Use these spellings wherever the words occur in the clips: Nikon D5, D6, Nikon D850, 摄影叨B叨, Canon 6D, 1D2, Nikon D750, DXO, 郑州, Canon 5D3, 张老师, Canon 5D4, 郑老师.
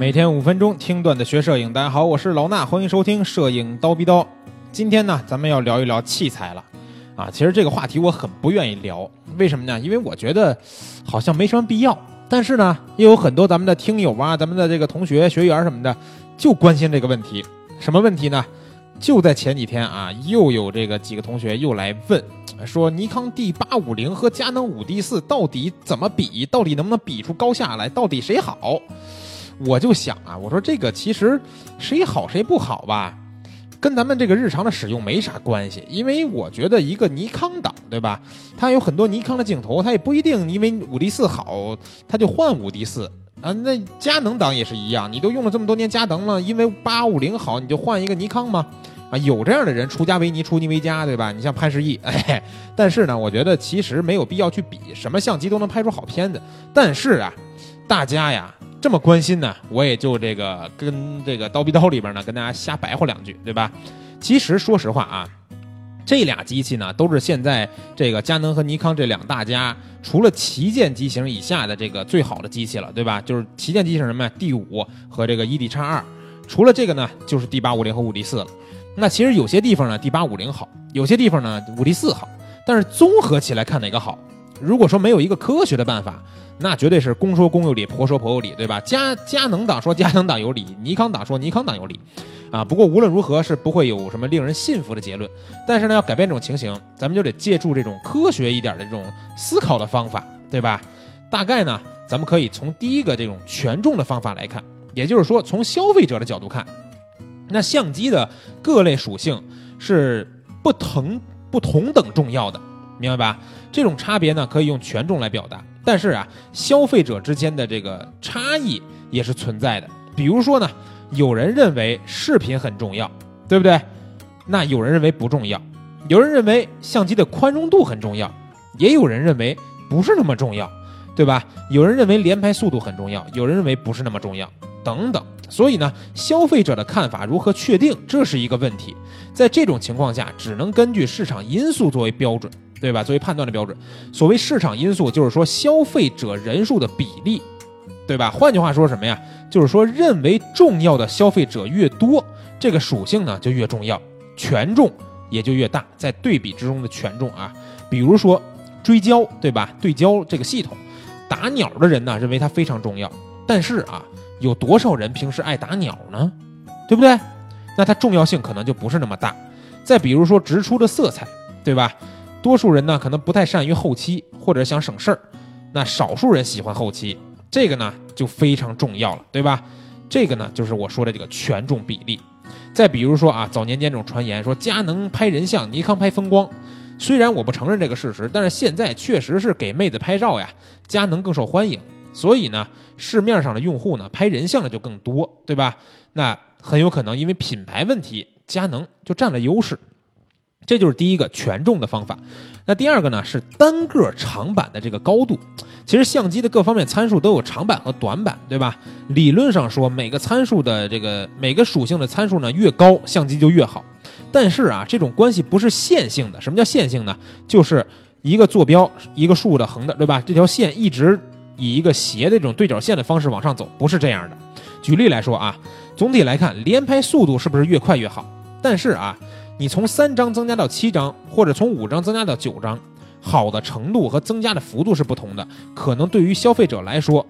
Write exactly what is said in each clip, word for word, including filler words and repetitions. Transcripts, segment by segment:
每天五分钟听段的学摄影，大家好，我是老衲，欢迎收听摄影刀逼刀。今天呢，咱们要聊一聊器材了啊。其实这个话题我很不愿意聊，为什么呢？因为我觉得好像没什么必要。但是呢，也有很多咱们的听友啊，咱们的这个同学、学员什么的，就关心这个问题。什么问题呢？就在前几天啊，又有这个几个同学又来问，说尼康 D 八五零 和佳能 五 D 四 到底怎么比？到底能不能比出高下来？到底谁好？我就想啊，我说这个其实谁好谁不好吧，跟咱们这个日常的使用没啥关系。因为我觉得一个尼康党，对吧？它有很多尼康的镜头，它也不一定因为 五 D 四 好，它就换 五 D 四 啊。那佳能党也是一样，你都用了这么多年佳能了，因为八五零好，你就换一个尼康吗？啊，有这样的人，出家为尼，出尼为家，对吧？你像潘石屹，哎，但是呢，我觉得其实没有必要去比，什么相机都能拍出好片子。但是啊，大家呀这么关心呢，我也就这个跟这个刀逼刀里边呢跟大家瞎白话两句，对吧？其实说实话啊，这俩机器呢都是现在这个佳能和尼康这两大家除了旗舰机型以下的这个最好的机器了，对吧？就是旗舰机型什么 D 五 和这个 一 D 二， 除了这个呢就是 D 八五零 和 五 D 四 了。那其实有些地方呢 D 八五零 好，有些地方呢 五 D 四 好，但是综合起来看哪个好，如果说没有一个科学的办法，那绝对是公说公有理，婆说婆有理，对吧？佳佳能党说佳能党有理，尼康党说尼康党有理，啊，不过无论如何是不会有什么令人信服的结论。但是呢，要改变这种情形，咱们就得借助这种科学一点的这种思考的方法，对吧？大概呢，咱们可以从第一个这种权重的方法来看，也就是说，从消费者的角度看，那相机的各类属性是不同不同等重要的，明白吧？这种差别呢，可以用权重来表达。但是啊，消费者之间的这个差异也是存在的。比如说呢，有人认为视频很重要，对不对？那有人认为不重要，有人认为相机的宽容度很重要，也有人认为不是那么重要，对吧？有人认为连拍速度很重要，有人认为不是那么重要，等等。所以呢，消费者的看法如何确定，这是一个问题。在这种情况下，只能根据市场因素作为标准，对吧？作为判断的标准，所谓市场因素就是说消费者人数的比例，对吧？换句话说什么呀？就是说认为重要的消费者越多，这个属性呢就越重要，权重也就越大，在对比之中的权重啊，比如说追焦，对吧？对焦这个系统，打鸟的人呢认为它非常重要，但是啊，有多少人平时爱打鸟呢？对不对？那它重要性可能就不是那么大。再比如说直出的色彩，对吧？多数人呢可能不太善于后期，或者想省事儿，那少数人喜欢后期，这个呢就非常重要了，对吧？这个呢就是我说的这个权重比例。再比如说啊，早年间这种传言说佳能拍人像，尼康拍风光，虽然我不承认这个事实，但是现在确实是给妹子拍照呀，佳能更受欢迎，所以呢市面上的用户呢拍人像的就更多，对吧？那很有可能因为品牌问题，佳能就占了优势。这就是第一个权重的方法。那第二个呢是单个长板的这个高度。其实相机的各方面参数都有长板和短板，对吧？理论上说每个参数的这个每个属性的参数呢越高，相机就越好。但是啊，这种关系不是线性的。什么叫线性呢？就是一个坐标一个竖的横的，对吧？这条线一直以一个斜的这种对角线的方式往上走，不是这样的。举例来说啊，总体来看连拍速度是不是越快越好？但是啊，你从三张增加到七张，或者从五张增加到九张，好的程度和增加的幅度是不同的，可能对于消费者来说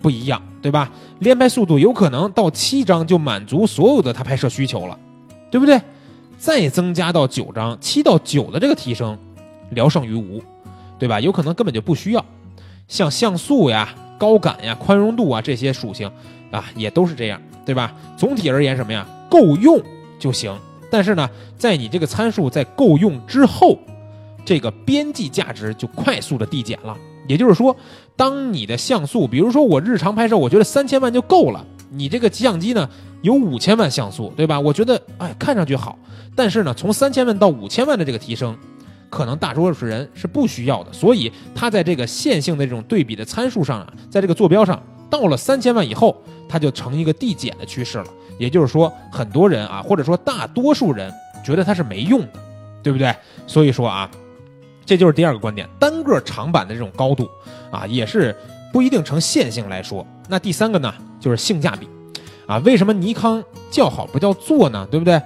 不一样，对吧？连拍速度有可能到七张就满足所有的他拍摄需求了，对不对？再增加到九张，七到九的这个提升聊胜于无，对吧？有可能根本就不需要。像像素呀、高感呀、宽容度啊这些属性啊，也都是这样，对吧？总体而言什么呀？够用就行。但是呢，在你这个参数在够用之后，这个边际价值就快速的递减了。也就是说，当你的像素，比如说我日常拍摄，我觉得三千万就够了，你这个相机呢有五千万像素，对吧？我觉得哎看上去好，但是呢，从三千万到五千万的这个提升，可能大多数人是不需要的。所以它在这个线性的这种对比的参数上啊，在这个坐标上，到了三千万以后，它就成一个递减的趋势了。也就是说，很多人啊，或者说大多数人觉得它是没用的，对不对？所以说啊，这就是第二个观点，单个长板的这种高度啊，也是不一定呈线性来说。那第三个呢，就是性价比。啊，为什么尼康叫好不叫座呢？对不对？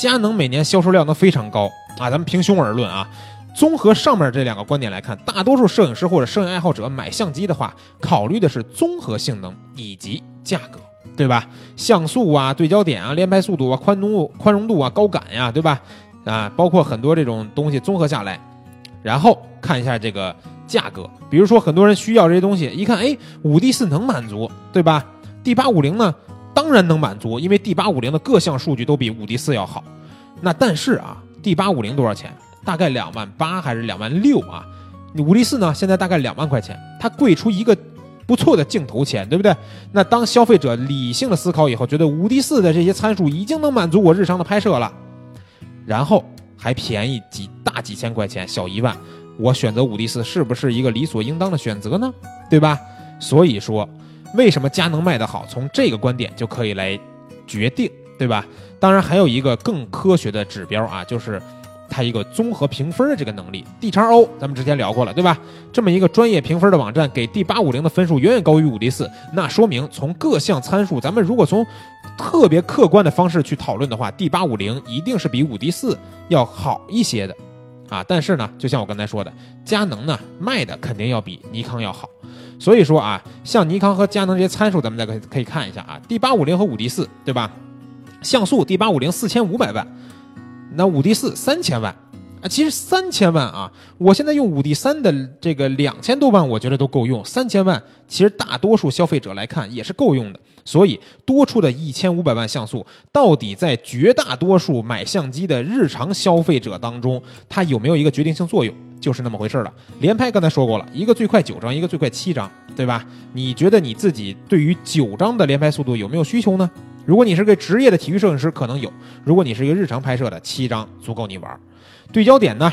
佳能每年销售量都非常高啊，咱们平胸而论啊，综合上面这两个观点来看，大多数摄影师或者摄影爱好者买相机的话，考虑的是综合性能以及价格，对吧？像素啊、对焦点啊、连拍速度啊、宽度、宽容度啊、高感呀、啊，对吧？啊，包括很多这种东西综合下来，然后看一下这个价格。比如说，很多人需要这些东西，一看，哎，五 D 四能满足，对吧？ D 八五零 呢，当然能满足，因为 D 八五零 的各项数据都比五 D 四要好。那但是啊 ，D 八五零 多少钱？大概两万八还是两万六啊？你五 D 四呢，现在大概两万块钱，它贵出一个不错的镜头钱，对不对？那当消费者理性的思考以后，觉得五 D 四的这些参数已经能满足我日常的拍摄了，然后还便宜几大几千块钱，小一万，我选择 五 D 四 是不是一个理所应当的选择呢？对吧？所以说，为什么佳能卖得好，从这个观点就可以来决定，对吧？当然还有一个更科学的指标啊，就是它一个综合评分的这个能力 ，D X O 咱们之前聊过了，对吧？这么一个专业评分的网站给 D 八五零 的分数远远高于 五 D 四， 那说明从各项参数，咱们如果从特别客观的方式去讨论的话 ，D 八五零 一定是比 五 D 四 要好一些的啊。但是呢，就像我刚才说的，佳能呢卖的肯定要比尼康要好，所以说啊，像尼康和佳能这些参数，咱们再可以看一下啊 ，D 八五零 和 五 D 四， 对吧？像素 D 八五零 四千五百万。那 五 D 四 三千万啊，其实三千万啊，我现在用 五 D 三 的这个两千多万，我觉得都够用。三千万其实大多数消费者来看也是够用的，所以多出的一千五百万像素，到底在绝大多数买相机的日常消费者当中，它有没有一个决定性作用，就是那么回事了。连拍刚才说过了，一个最快九张，一个最快七张，对吧？你觉得你自己对于九张的连拍速度有没有需求呢？如果你是个职业的体育摄影师，可能有；如果你是一个日常拍摄的，七张足够你玩。对焦点呢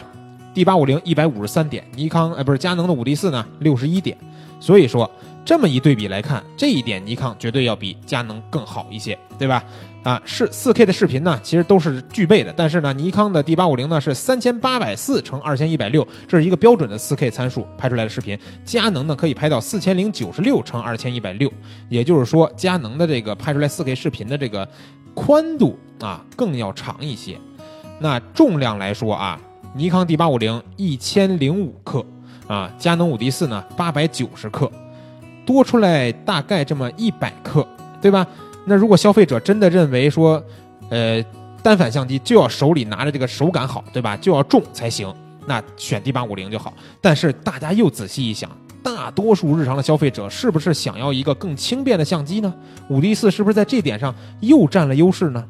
，D 八五零 一百五十三点，尼康哎不是佳能的 五 D 四 呢六十一点。所以说这么一对比来看，这一点尼康绝对要比佳能更好一些，对吧？啊，是 四 K 的视频呢，其实都是具备的，但是呢，尼康的 D 八五零 呢是三千八百四乘二千一百六，这是一个标准的 四 K 参数拍出来的视频。佳能呢可以拍到四千零九十六乘二千一百六，也就是说，佳能的这个拍出来 四 K 视频的这个宽度啊更要长一些。那重量来说啊，尼康 D 八五零 一千零五克啊，佳能 五 D 四 呢八百九十克，多出来大概这么一百克，对吧？那如果消费者真的认为说，呃，单反相机就要手里拿着这个手感好，对吧？就要重才行，那选 D 八五零 就好。但是大家又仔细一想，大多数日常的消费者是不是想要一个更轻便的相机呢？ 五 D 四 是不是在这点上又占了优势呢？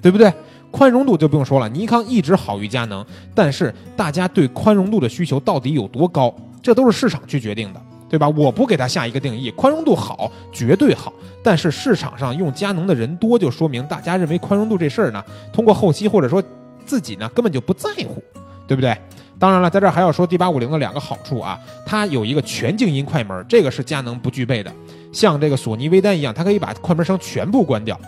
对不对？宽容度就不用说了，尼康一直好于佳能，但是大家对宽容度的需求到底有多高，这都是市场去决定的，对吧？我不给它下一个定义，宽容度好绝对好，但是市场上用佳能的人多，就说明大家认为宽容度这事儿呢，通过后期或者说自己呢根本就不在乎，对不对？当然了，在这儿还要说 D 八五零 的两个好处啊，它有一个全静音快门，这个是佳能不具备的，像这个索尼微单一样，它可以把快门声全部关掉。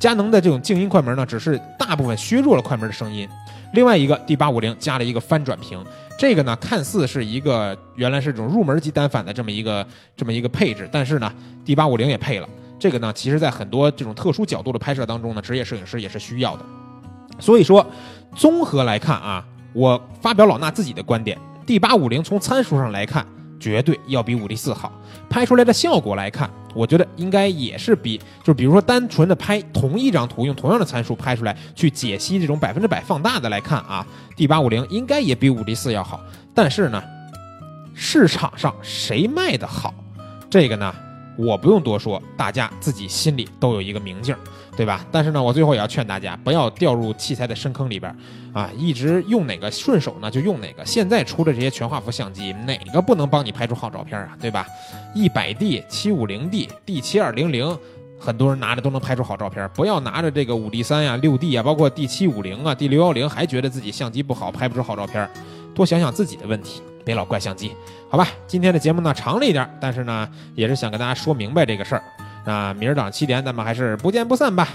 佳能的这种静音快门呢，只是大部分削弱了快门的声音。另外一个 D 八五零 加了一个翻转屏，这个呢看似是一个原来是这种入门级单反的这么一个这么一个配置，但是呢 D 八五零 也配了。这个呢，其实在很多这种特殊角度的拍摄当中呢，职业摄影师也是需要的。所以说，综合来看啊，我发表老衲自己的观点 ，D 八五零 从参数上来看，绝对要比 五 D 四 好，拍出来的效果来看，我觉得应该也是比，就比如说单纯的拍同一张图，用同样的参数拍出来去解析这种百分之百放大的来看啊 ，D 八五零 应该也比 五 D 四 要好。但是呢，市场上谁卖的好，这个呢我不用多说，大家自己心里都有一个明镜，对吧？但是呢，我最后也要劝大家不要掉入器材的深坑里边啊！一直用哪个顺手呢就用哪个。现在出的这些全画幅相机，哪个不能帮你拍出好照片啊？对吧？一百 D、七五零 D、D 七二零零，很多人拿着都能拍出好照片。不要拿着这个五 D 三呀、六 D 啊，包括 D 七五零啊、D 六幺零，还觉得自己相机不好，拍不出好照片。多想想自己的问题，别老怪相机，好吧？今天的节目呢长了一点，但是呢也是想跟大家说明白这个事儿。那明儿早上七点，咱们还是不见不散吧。